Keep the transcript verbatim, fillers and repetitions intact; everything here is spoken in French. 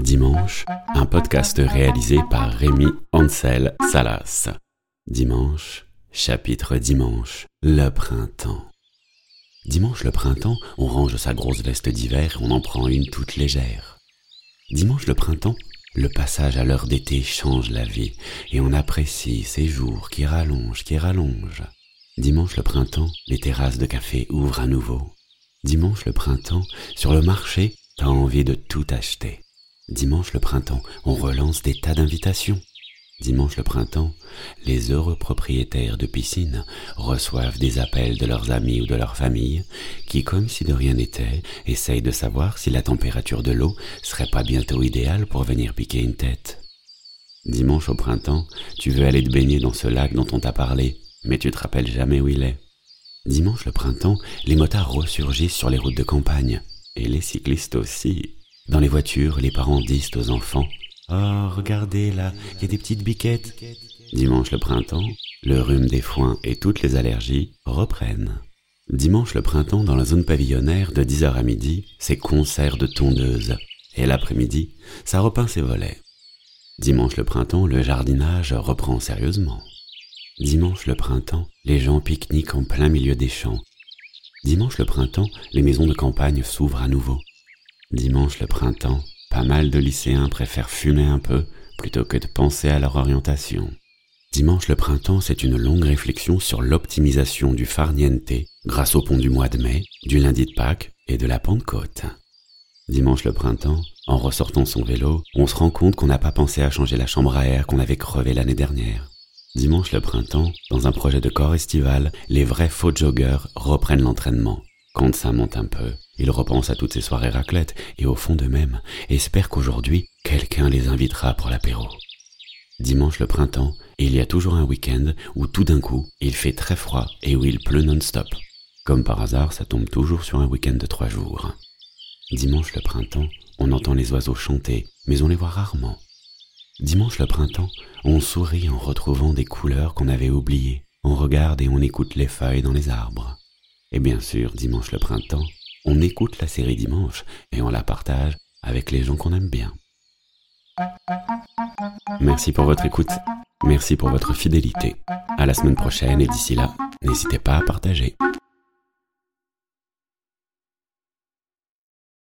Dimanche, un podcast réalisé par Rémi Ansel Salas. Dimanche, chapitre Dimanche, le printemps. Dimanche le printemps, on range sa grosse veste d'hiver et on en prend une toute légère. Dimanche le printemps, le passage à l'heure d'été change la vie et on apprécie ces jours qui rallongent, qui rallongent. Dimanche le printemps, les terrasses de café ouvrent à nouveau. Dimanche le printemps, sur le marché, t'as envie de tout acheter. Dimanche le printemps, on relance des tas d'invitations. Dimanche le printemps, les heureux propriétaires de piscines reçoivent des appels de leurs amis ou de leur famille qui, comme si de rien n'était, essayent de savoir si la température de l'eau serait pas bientôt idéale pour venir piquer une tête. Dimanche au printemps, tu veux aller te baigner dans ce lac dont on t'a parlé, mais tu te rappelles jamais où il est. Dimanche le printemps, les motards ressurgissent sur les routes de campagne, et les cyclistes aussi. Dans les voitures, les parents disent aux enfants « Oh, regardez là, il y a des petites biquettes !» Dimanche le printemps, le rhume des foins et toutes les allergies reprennent. Dimanche le printemps, dans la zone pavillonnaire, de dix heures à midi, c'est concert de tondeuses. Et l'après-midi, ça repeint ses volets. Dimanche le printemps, le jardinage reprend sérieusement. Dimanche le printemps, les gens pique-niquent en plein milieu des champs. Dimanche le printemps, les maisons de campagne s'ouvrent à nouveau. Dimanche le printemps, pas mal de lycéens préfèrent fumer un peu plutôt que de penser à leur orientation. Dimanche le printemps, c'est une longue réflexion sur l'optimisation du farniente grâce au pont du mois de mai, du lundi de Pâques et de la Pentecôte. Dimanche le printemps, en ressortant son vélo, on se rend compte qu'on n'a pas pensé à changer la chambre à air qu'on avait crevée l'année dernière. Dimanche le printemps, dans un projet de corps estival, les vrais faux joggeurs reprennent l'entraînement. Quand ça monte un peu, ils repensent à toutes ces soirées raclette et au fond d'eux-mêmes espèrent qu'aujourd'hui, quelqu'un les invitera pour l'apéro. Dimanche le printemps, il y a toujours un week-end où tout d'un coup, il fait très froid et où il pleut non-stop. Comme par hasard, ça tombe toujours sur un week-end de trois jours. Dimanche le printemps, on entend les oiseaux chanter, mais on les voit rarement. Dimanche le printemps, on sourit en retrouvant des couleurs qu'on avait oubliées. On regarde et on écoute les feuilles dans les arbres. Et bien sûr, dimanche le printemps, on écoute la série Dimanche et on la partage avec les gens qu'on aime bien. Merci pour votre écoute, merci pour votre fidélité. À la semaine prochaine et d'ici là, n'hésitez pas à partager.